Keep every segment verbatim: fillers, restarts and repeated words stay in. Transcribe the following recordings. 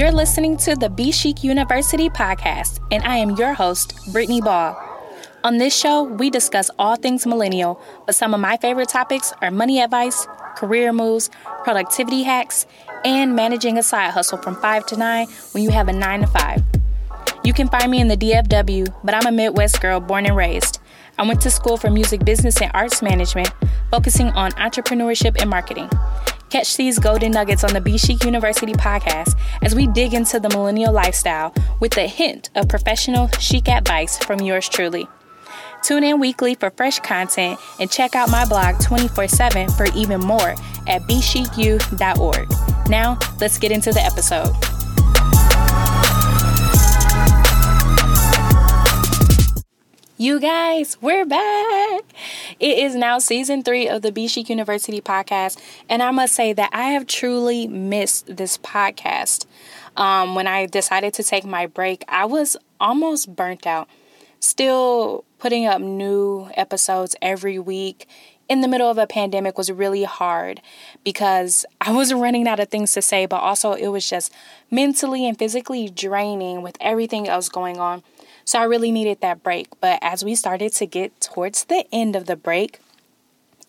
You're listening to the Be Chic University podcast, and I am your host, Brittany Ball. On this show, we discuss all things millennial, but some of my favorite topics are money advice, career moves, productivity hacks, and managing a side hustle from five to nine when you have a nine to five. You can find me in the D F W, but I'm a Midwest girl born and raised. I went to school for music business and arts management, focusing on entrepreneurship and marketing. Catch these golden nuggets on the Be Chic University podcast as we dig into the millennial lifestyle with a hint of professional chic advice from yours truly. Tune in weekly for fresh content and check out my blog twenty-four seven for even more at b chic u dot org. Now, let's get into the episode. You guys, we're back. It is now season three of the Be Chic University podcast, and I must say that I have truly missed this podcast. Um, when I decided to take my break, I was almost burnt out. Still putting up new episodes every week in the middle of a pandemic was really hard because I was running out of things to say, but also it was just mentally and physically draining with everything else going on. So I really needed that break. But as we started to get towards the end of the break,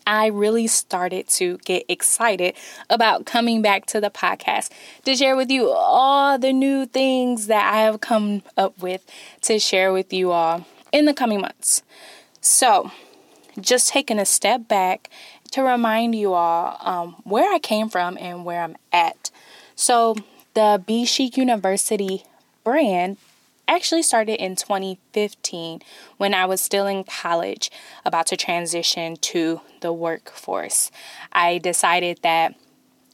I really started to get excited about coming back to the podcast to share with you all the new things that I have come up with to share with you all in the coming months. So just taking a step back to remind you all um, where I came from and where I'm at. So the Be Chic University brand actually started in twenty fifteen when I was still in college, about to transition to the workforce. I decided that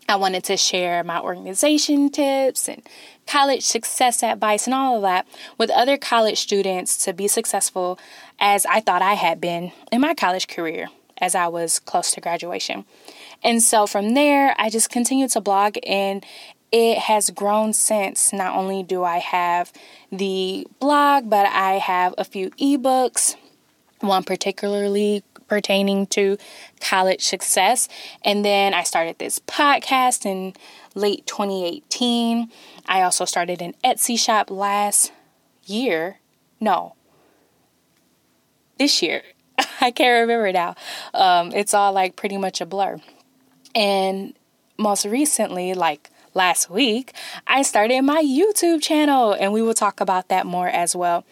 I wanted to share my organization tips and college success advice and all of that with other college students to be successful as I thought I had been in my college career as I was close to graduation. And so from there, I just continued to blog, and it has grown since. Not only do I have the blog, but I have a few ebooks, one particularly pertaining to college success. And then I started this podcast in late twenty eighteen. I also started an Etsy shop last year. No, this year. I can't remember now. Um, it's all like pretty much a blur. And most recently, like last week, I started my YouTube channel, and we will talk about that more as well.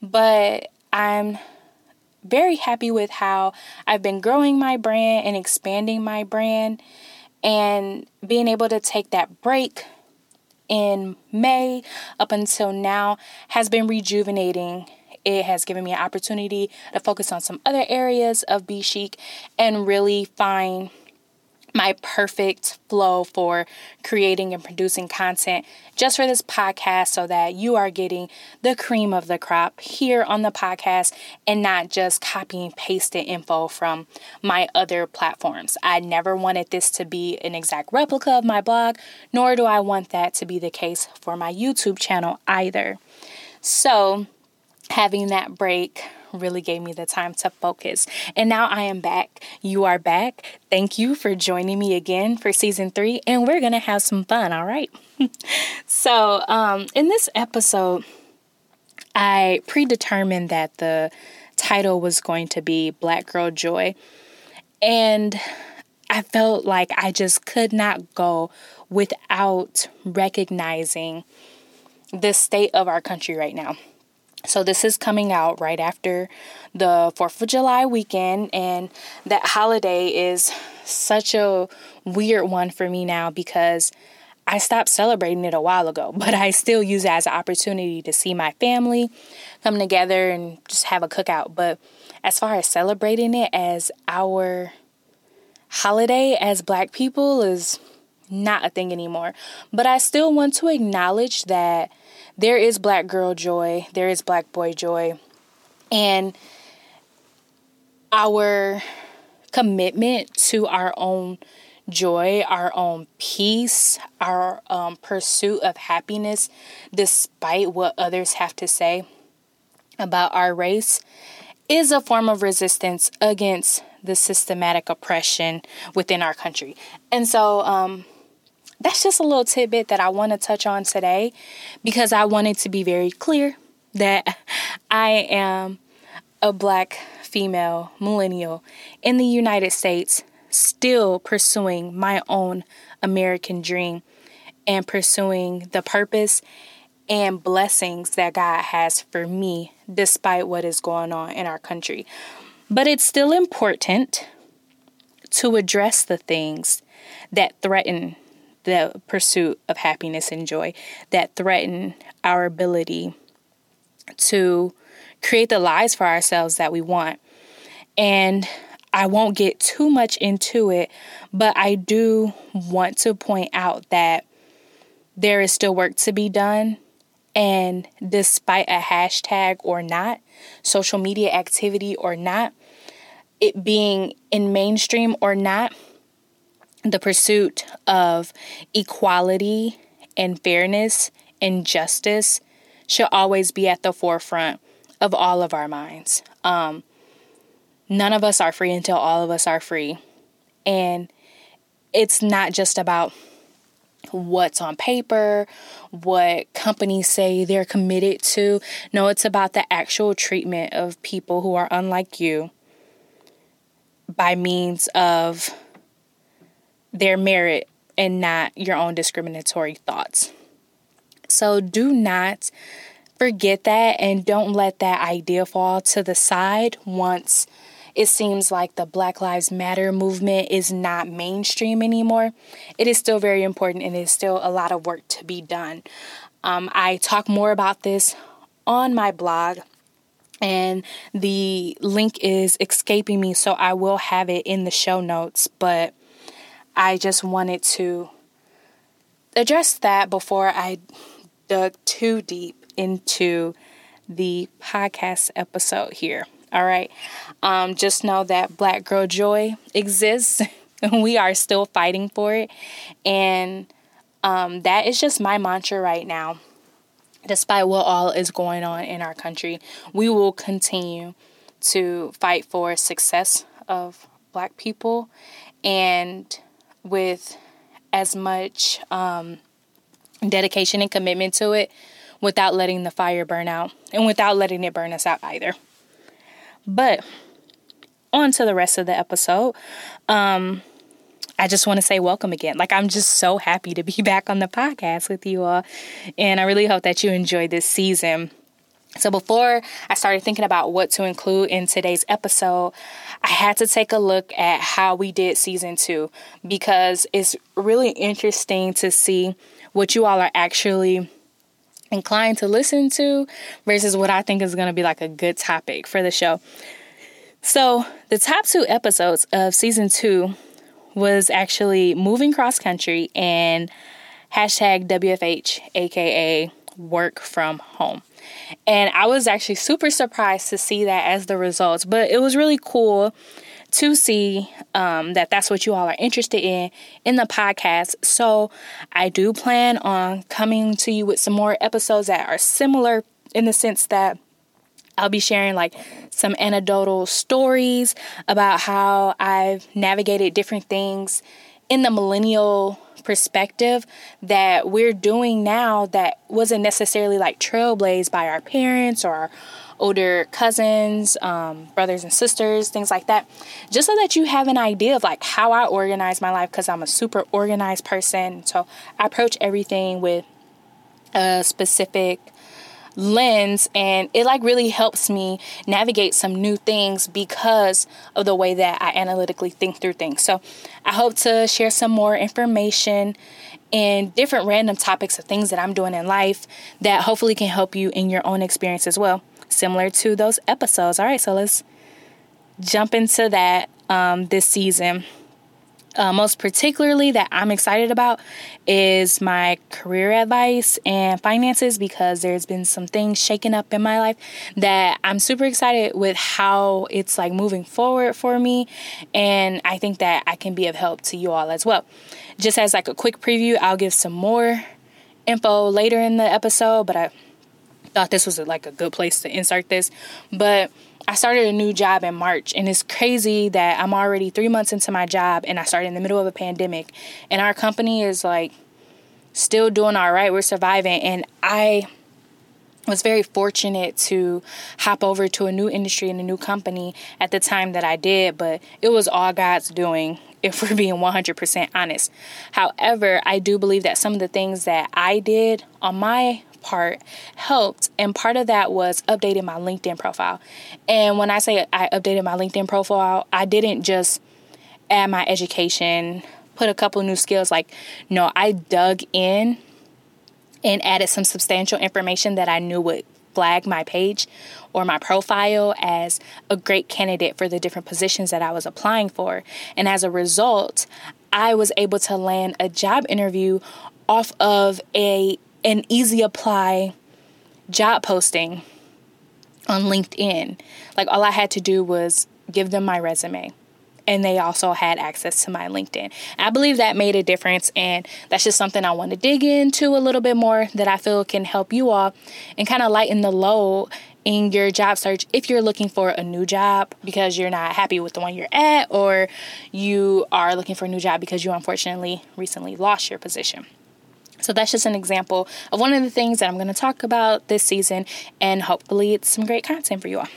But I'm very happy with how I've been growing my brand and expanding my brand, and being able to take that break in May up until now has been rejuvenating. It has given me an opportunity to focus on some other areas of Be Chic and really find my perfect flow for creating and producing content just for this podcast so that you are getting the cream of the crop here on the podcast and not just copy and pasted info from my other platforms. I never wanted this to be an exact replica of my blog, nor do I want that to be the case for my YouTube channel either. So having that break really gave me the time to focus. And now I am back. You are back. Thank you for joining me again for season three. And we're going to have some fun. All right. So um, in this episode, I predetermined that the title was going to be Black Girl Joy. And I felt like I just could not go without recognizing the state of our country right now. So this is coming out right after the fourth of July weekend, and that holiday is such a weird one for me now because I stopped celebrating it a while ago, but I still use it as an opportunity to see my family, come together, and just have a cookout. But as far as celebrating it as our holiday as Black people is not a thing anymore. But I still want to acknowledge that there is Black girl joy. There is Black boy joy. And our commitment to our own joy, our own peace, our um, pursuit of happiness, despite what others have to say about our race, is a form of resistance against the systematic oppression within our country. And so um, that's just a little tidbit that I want to touch on today, because I wanted to be very clear that I am a black female millennial in the United States, still pursuing my own American dream and pursuing the purpose and blessings that God has for me, despite what is going on in our country. But it's still important to address the things that threaten the pursuit of happiness and joy, that threaten our ability to create the lives for ourselves that we want. And I won't get too much into it, but I do want to point out that there is still work to be done. And despite a hashtag or not, social media activity or not, it being in mainstream or not, the pursuit of equality and fairness and justice should always be at the forefront of all of our minds. Um, none of us are free until all of us are free. And it's not just about what's on paper, what companies say they're committed to. No, it's about the actual treatment of people who are unlike you by means of their merit and not your own discriminatory thoughts. So do not forget that, and don't let that idea fall to the side once it seems like the Black Lives Matter movement is not mainstream anymore. It is still very important, and there's still a lot of work to be done. Um, I talk more about this on my blog, and the link is escaping me, so I will have it in the show notes. But I just wanted to address that before I dug too deep into the podcast episode here. All right. Um, just know that Black Girl Joy exists. We are still fighting for it. And um, that is just my mantra right now. Despite what all is going on in our country, we will continue to fight for success of Black people, and with as much um, dedication and commitment to it, without letting the fire burn out and without letting it burn us out either. But on to the rest of the episode. Um, I just want to say welcome again. Like, I'm just so happy to be back on the podcast with you all. And I really hope that you enjoyed this season. So before I started thinking about what to include in today's episode, I had to take a look at how we did season two, because it's really interesting to see what you all are actually inclined to listen to versus what I think is going to be like a good topic for the show. So the top two episodes of season two was actually moving cross country and hashtag W F H, A K A work from home. And I was actually super surprised to see that as the results, but it was really cool to see um, that that's what you all are interested in in the podcast. So I do plan on coming to you with some more episodes that are similar, in the sense that I'll be sharing like some anecdotal stories about how I've navigated different things in the millennial perspective that we're doing now that wasn't necessarily like trailblazed by our parents or our older cousins, um, brothers and sisters, things like that, just so that you have an idea of like how I organize my life, because I'm a super organized person. So I approach everything with a specific lens, and it like really helps me navigate some new things because of the way that I analytically think through things. So I hope to share some more information and different random topics of things that I'm doing in life that hopefully can help you in your own experience as well, similar to those episodes. All right, so let's jump into that um, this season. Uh, most particularly that I'm excited about is my career advice and finances, because there's been some things shaking up in my life that I'm super excited with how it's like moving forward for me. And I think that I can be of help to you all as well. Just as like a quick preview, I'll give some more info later in the episode, but I thought this was like a good place to insert this. But I started a new job in March, and it's crazy that I'm already three months into my job, and I started in the middle of a pandemic, and our company is like still doing all right. We're surviving. And I was very fortunate to hop over to a new industry and a new company at the time that I did, but it was all God's doing, if we're being one hundred percent honest. However, I do believe that some of the things that I did on my part helped, and part of that was updating my LinkedIn profile. And when I say I updated my LinkedIn profile, I didn't just add my education, put a couple new skills. Like, no, I dug in and added some substantial information that I knew would flag my page or my profile as a great candidate for the different positions that I was applying for. And as a result, I was able to land a job interview off of a an easy apply job posting on LinkedIn. Like, all I had to do was give them my resume, and they also had access to my LinkedIn. I believe that made a difference, and that's just something I want to dig into a little bit more that I feel can help you all and kind of lighten the load in your job search if you're looking for a new job because you're not happy with the one you're at, or you are looking for a new job because you unfortunately recently lost your position. So that's just an example of one of the things that I'm going to talk about this season, and hopefully it's some great content for you all.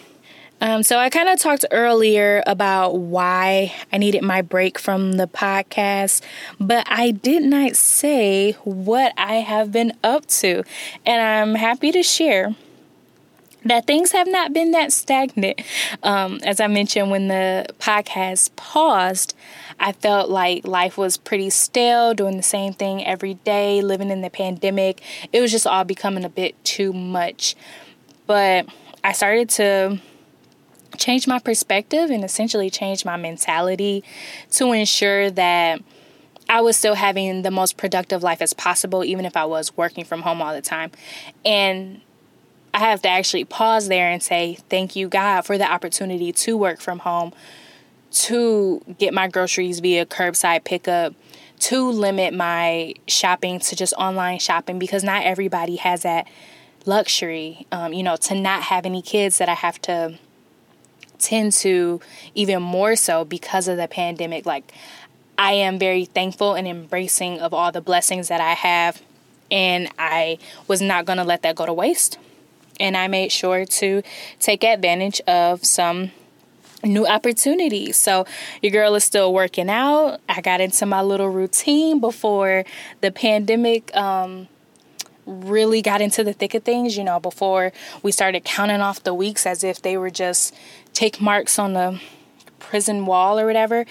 Um, so I kind of talked earlier about why I needed my break from the podcast, but I did not say what I have been up to. And I'm happy to share that things have not been that stagnant. Um, as I mentioned, when the podcast paused, I felt like life was pretty stale, doing the same thing every day, living in the pandemic. It was just all becoming a bit too much. But I started to change my perspective and essentially change my mentality to ensure that I was still having the most productive life as possible, even if I was working from home all the time. And I have to actually pause there and say, thank you, God, for the opportunity to work from home, to get my groceries via curbside pickup, to limit my shopping to just online shopping, because not everybody has that luxury, um, you know, to not have any kids that I have to tend to even more so because of the pandemic. Like, I am very thankful and embracing of all the blessings that I have, and I was not going to let that go to waste. And I made sure to take advantage of some new opportunities. So your girl is still working out. I got into my little routine before the pandemic um really got into the thick of things, you know, before we started counting off the weeks as if they were just tick marks on the prison wall or whatever.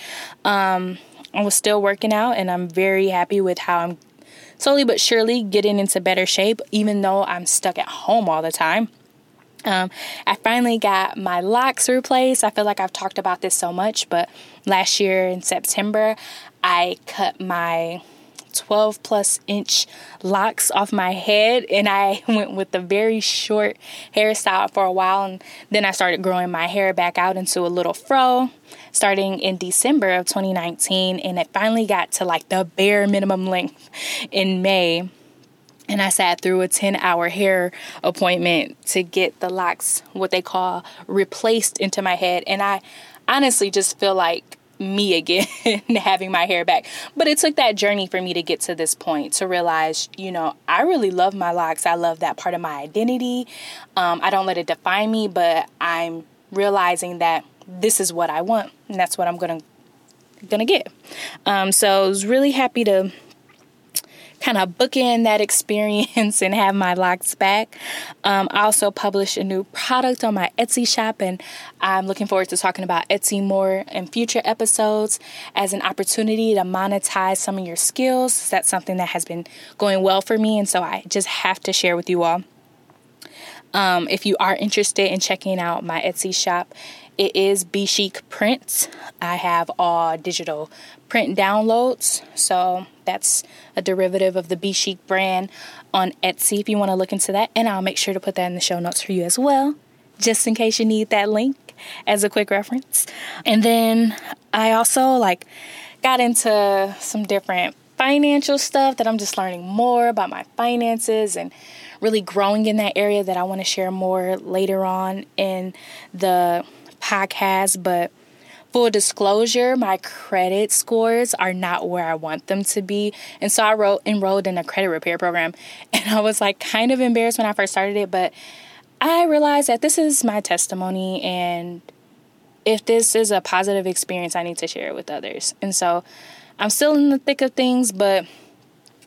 Um, I was still working out, and I'm very happy with how I'm slowly but surely getting into better shape, even though I'm stuck at home all the time. Um, I finally got my locks replaced. I feel like I've talked about this so much, but last year in September, I cut my twelve plus inch locks off my head, and I went with a very short hairstyle for a while, and then I started growing my hair back out into a little fro starting in December of twenty nineteen, and it finally got to like the bare minimum length in May, and I sat through a ten hour hair appointment to get the locks, what they call, replaced into my head. And I honestly just feel like me again having my hair back. But it took that journey for me to get to this point, to realize, you know, I really love my locks. I love that part of my identity. Um, I don't let it define me, but I'm realizing that this is what I want, and that's what I'm gonna gonna get. Um, so I was really happy to kind of bookend that experience and have my locks back. Um, I also published a new product on my Etsy shop, and I'm looking forward to talking about Etsy more in future episodes as an opportunity to monetize some of your skills. That's something that has been going well for me, and so I just have to share with you all. Um, if you are interested in checking out my Etsy shop, it is Be Chic Print. I have all digital print downloads, so that's a derivative of the Be Chic brand on Etsy if you want to look into that. And I'll make sure to put that in the show notes for you as well, just in case you need that link as a quick reference. And then I also like got into some different financial stuff that I'm just learning more about my finances and really growing in that area that I want to share more later on in the podcast. But Full disclosure, my credit scores are not where I want them to be. And so I wrote, enrolled in a credit repair program. And I was like kind of embarrassed when I first started it. But I realized that this is my testimony. And if this is a positive experience, I need to share it with others. And so I'm still in the thick of things, but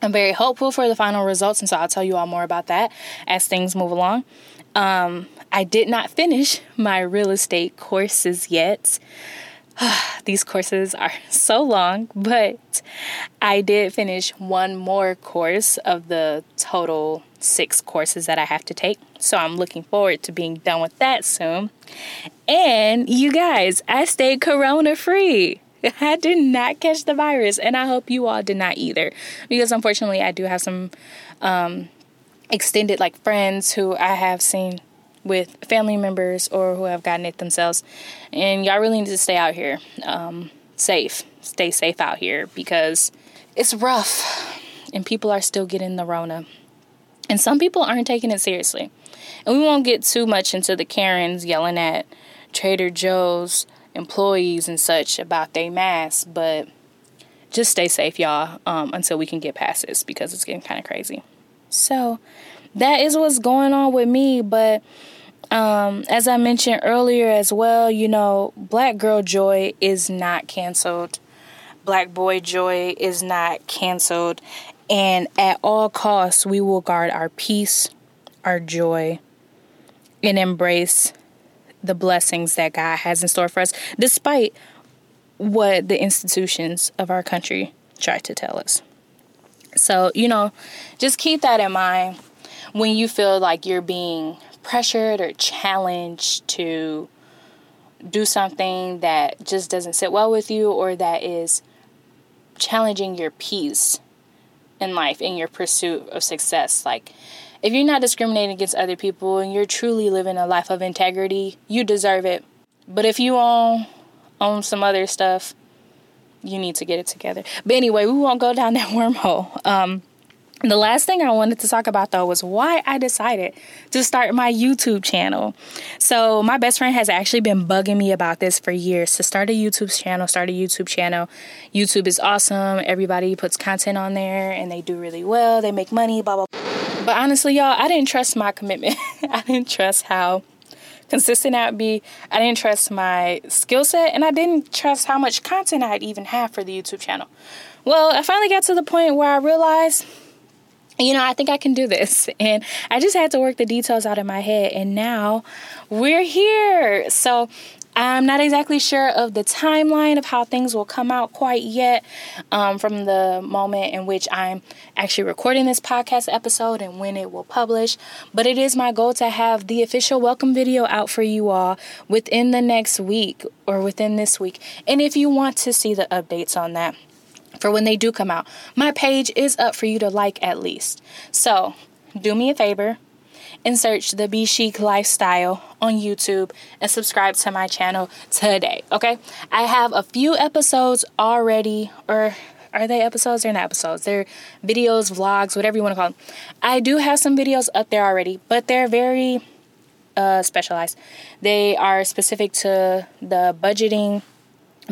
I'm very hopeful for the final results. And so I'll tell you all more about that as things move along. Um, I did not finish my real estate courses yet. These courses are so long, but I did finish one more course of the total six courses that I have to take. So I'm looking forward to being done with that soon. And you guys, I stayed corona free. I did not catch the virus, and I hope you all did not either, because unfortunately I do have some um, extended like friends who I have seen with family members or who have gotten it themselves, and y'all really need to stay out here um, safe. Stay safe out here because it's rough and people are still getting the Rona, and some people aren't taking it seriously. And we won't get too much into the Karens yelling at Trader Joe's employees and such about their masks, but just stay safe, y'all, um, until we can get past this, because it's getting kind of crazy. So that is what's going on with me. But um, as I mentioned earlier as well, you know, Black Girl Joy is not canceled. Black Boy Joy is not canceled. And at all costs, we will guard our peace, our joy, and embrace the blessings that God has in store for us, despite what the institutions of our country try to tell us. So, you know, just keep that in mind when you feel like you're being pressured or challenged to do something that just doesn't sit well with you, or that is challenging your peace in life, in your pursuit of success. Like, if you're not discriminating against other people and you're truly living a life of integrity, you deserve it. But if you own, own some other stuff, you need to get it together. But anyway, we won't go down that wormhole. Um, the last thing I wanted to talk about, though, was why I decided to start my YouTube channel. So my best friend has actually been bugging me about this for years, to start a YouTube channel, start a YouTube channel. YouTube is awesome. Everybody puts content on there and they do really well. They make money, blah, blah, blah. But honestly, y'all, I didn't trust my commitment. I didn't trust how consistent I'd be. I didn't trust my skill set. And I didn't trust how much content I'd even have for the YouTube channel. Well, I finally got to the point where I realized, you know, I think I can do this. And I just had to work the details out in my head. And now we're here. So I'm not exactly sure of the timeline of how things will come out quite yet, um, from the moment in which I'm actually recording this podcast episode and when it will publish. But it is my goal to have the official welcome video out for you all within the next week or within this week. And if you want to see the updates on that for when they do come out, my page is up for you to like at least. So do me a favor and search the Be Chic Lifestyle on YouTube and subscribe to my channel today, okay? I have a few episodes already, or are they episodes? They're not episodes. They're videos, vlogs, whatever you want to call them. I do have some videos up there already, but they're very uh, specialized. They are specific to the budgeting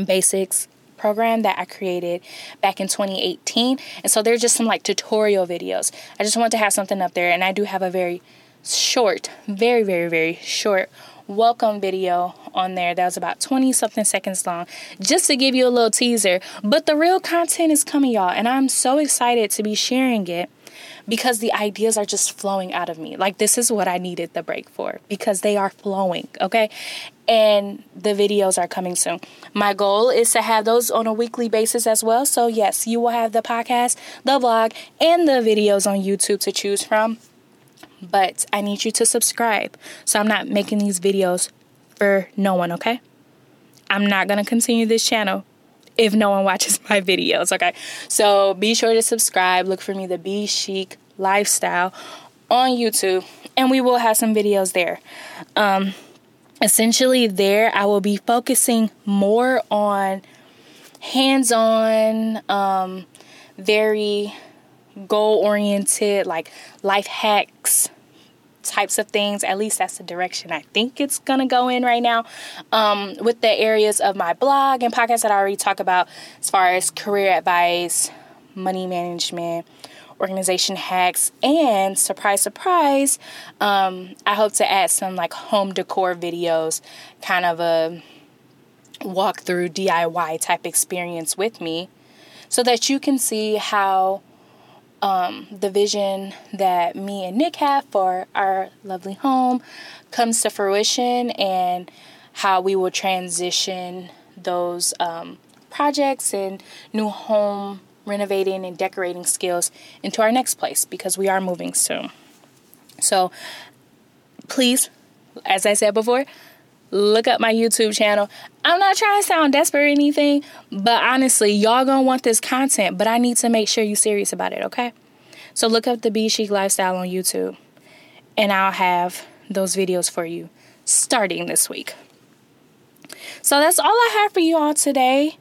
basics program that I created back in twenty eighteen. And so they're just some like tutorial videos. I just want to have something up there, and I do have a very short, very, very, very short welcome video on there that was about twenty something seconds long, just to give you a little teaser. But the real content is coming, y'all, and I'm so excited to be sharing it, because the ideas are just flowing out of me. Like, this is what I needed the break for, because they are flowing, okay? And the videos are coming soon. My goal is to have those on a weekly basis as well. So yes, you will have the podcast, the vlog, and the videos on YouTube to choose from. But I need you to subscribe, so I'm not making these videos for no one, okay? I'm not going to continue this channel if no one watches my videos, okay? So be sure to subscribe. Look for me, the Be Chic Lifestyle on YouTube, and we will have some videos there. Um, essentially there, I will be focusing more on hands-on, um, very goal-oriented, like life hacks, types of things. At least that's the direction I think it's going to go in right now. Um, with the areas of my blog and podcast that I already talk about, as far as career advice, money management, organization hacks, and surprise, surprise, um, I hope to add some like home decor videos, kind of a walkthrough D I Y type experience with me, so that you can see how Um, the vision that me and Nick have for our lovely home comes to fruition, and how we will transition those um, projects and new home renovating and decorating skills into our next place, because we are moving soon. So please, as I said before, look up my YouTube channel. I'm not trying to sound desperate or anything, but honestly, y'all gonna want this content, but I need to make sure you're serious about it, okay? So look up the Be Chic Lifestyle on YouTube, and I'll have those videos for you starting this week. So that's all I have for you all today.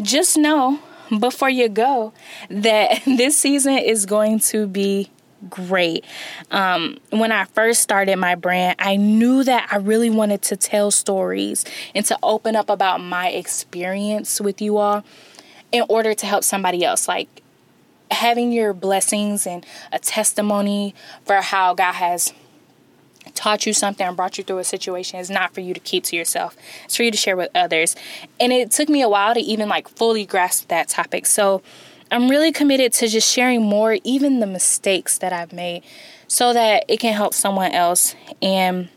Just know, before you go, that this season is going to be great. Um, when I first started my brand, I knew that I really wanted to tell stories and to open up about my experience with you all in order to help somebody else. Like, having your blessings and a testimony for how God has taught you something and brought you through a situation is not for you to keep to yourself. It's for you to share with others. And it took me a while to even like fully grasp that topic. So I'm really committed to just sharing more, even the mistakes that I've made, so that it can help someone else. And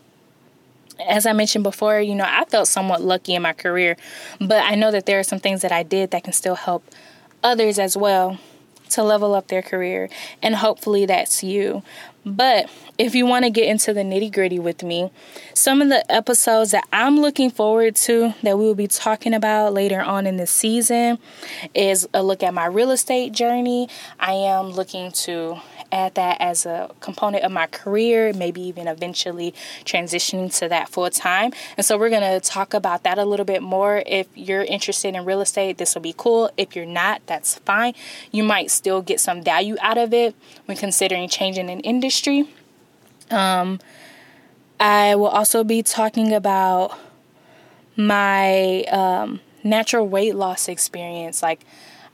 as I mentioned before, you know, I felt somewhat lucky in my career, but I know that there are some things that I did that can still help others as well to level up their career. And hopefully that's you. But if you want to get into the nitty gritty with me, some of the episodes that I'm looking forward to that we will be talking about later on in the season is a look at my real estate journey. I am looking to add that as a component of my career, maybe even eventually transitioning to that full time. And so we're going to talk about that a little bit more. If you're interested in real estate, this will be cool. If you're not, that's fine. You might still get some value out of it when considering changing an industry. Um, I will also be talking about my um, natural weight loss experience. Like,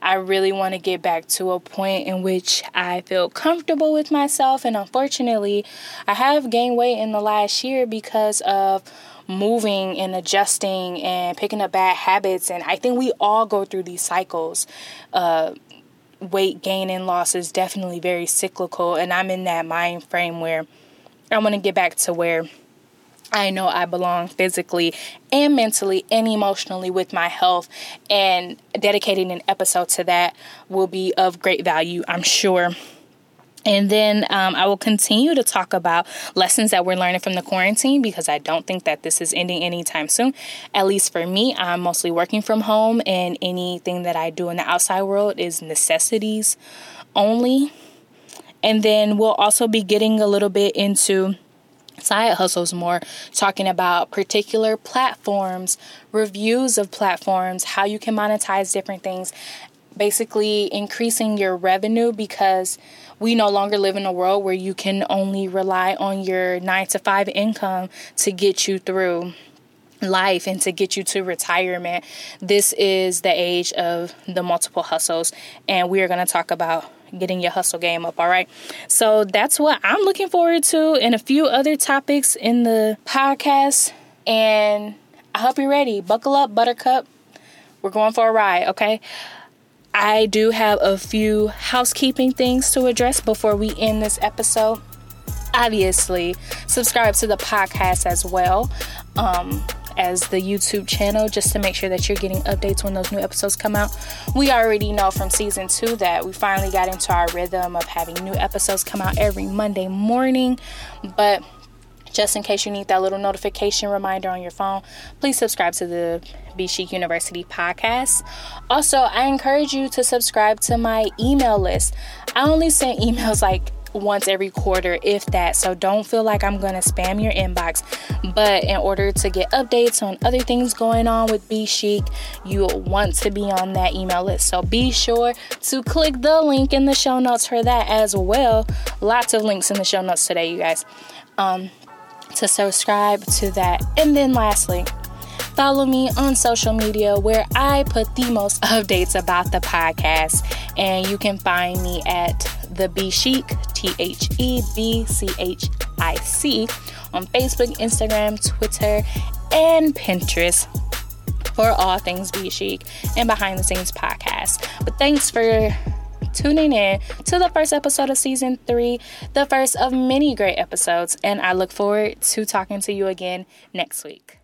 I really want to get back to a point in which I feel comfortable with myself. And unfortunately, I have gained weight in the last year because of moving and adjusting and picking up bad habits. And I think we all go through these cycles. Uh, weight gain and loss is definitely very cyclical. And I'm in that mind frame where I want to get back to where I know I belong physically and mentally and emotionally with my health, and dedicating an episode to that will be of great value, I'm sure. And then um, I will continue to talk about lessons that we're learning from the quarantine, because I don't think that this is ending anytime soon. At least for me, I'm mostly working from home, and anything that I do in the outside world is necessities only. And then we'll also be getting a little bit into side hustles more, talking about particular platforms, reviews of platforms, how you can monetize different things, basically increasing your revenue, because we no longer live in a world where you can only rely on your nine to five income to get you through life and to get you to retirement. This is the age of the multiple hustles, and we are going to talk about getting your hustle game up. All right. So that's what I'm looking forward to, and a few other topics in the podcast. And I hope you're ready. Buckle up, Buttercup. We're going for a ride. Okay. I do have a few housekeeping things to address before we end this episode. Obviously, subscribe to the podcast as well. Um, as the YouTube channel, just to make sure that you're getting updates when those new episodes come out. We already know from season two that we finally got into our rhythm of having new episodes come out every Monday morning, but just in case you need that little notification reminder on your phone, please subscribe to the Be Chic University podcast. Also, I encourage you to subscribe to my email list. I only send emails like once every quarter, if that, so don't feel like I'm gonna spam your inbox. But in order to get updates on other things going on with Be Chic, you'll want to be on that email list, so be sure to click the link in the show notes for that as well. Lots of links in the show notes today, you guys. um, to subscribe to that. And then lastly, follow me on social media where I put the most updates about the podcast. And you can find me at the Be Chic, T H E B C H I C, on Facebook, Instagram, Twitter, and Pinterest for all things Be Chic and behind the scenes podcast. But thanks for tuning in to the first episode of season three, the first of many great episodes. And I look forward to talking to you again next week.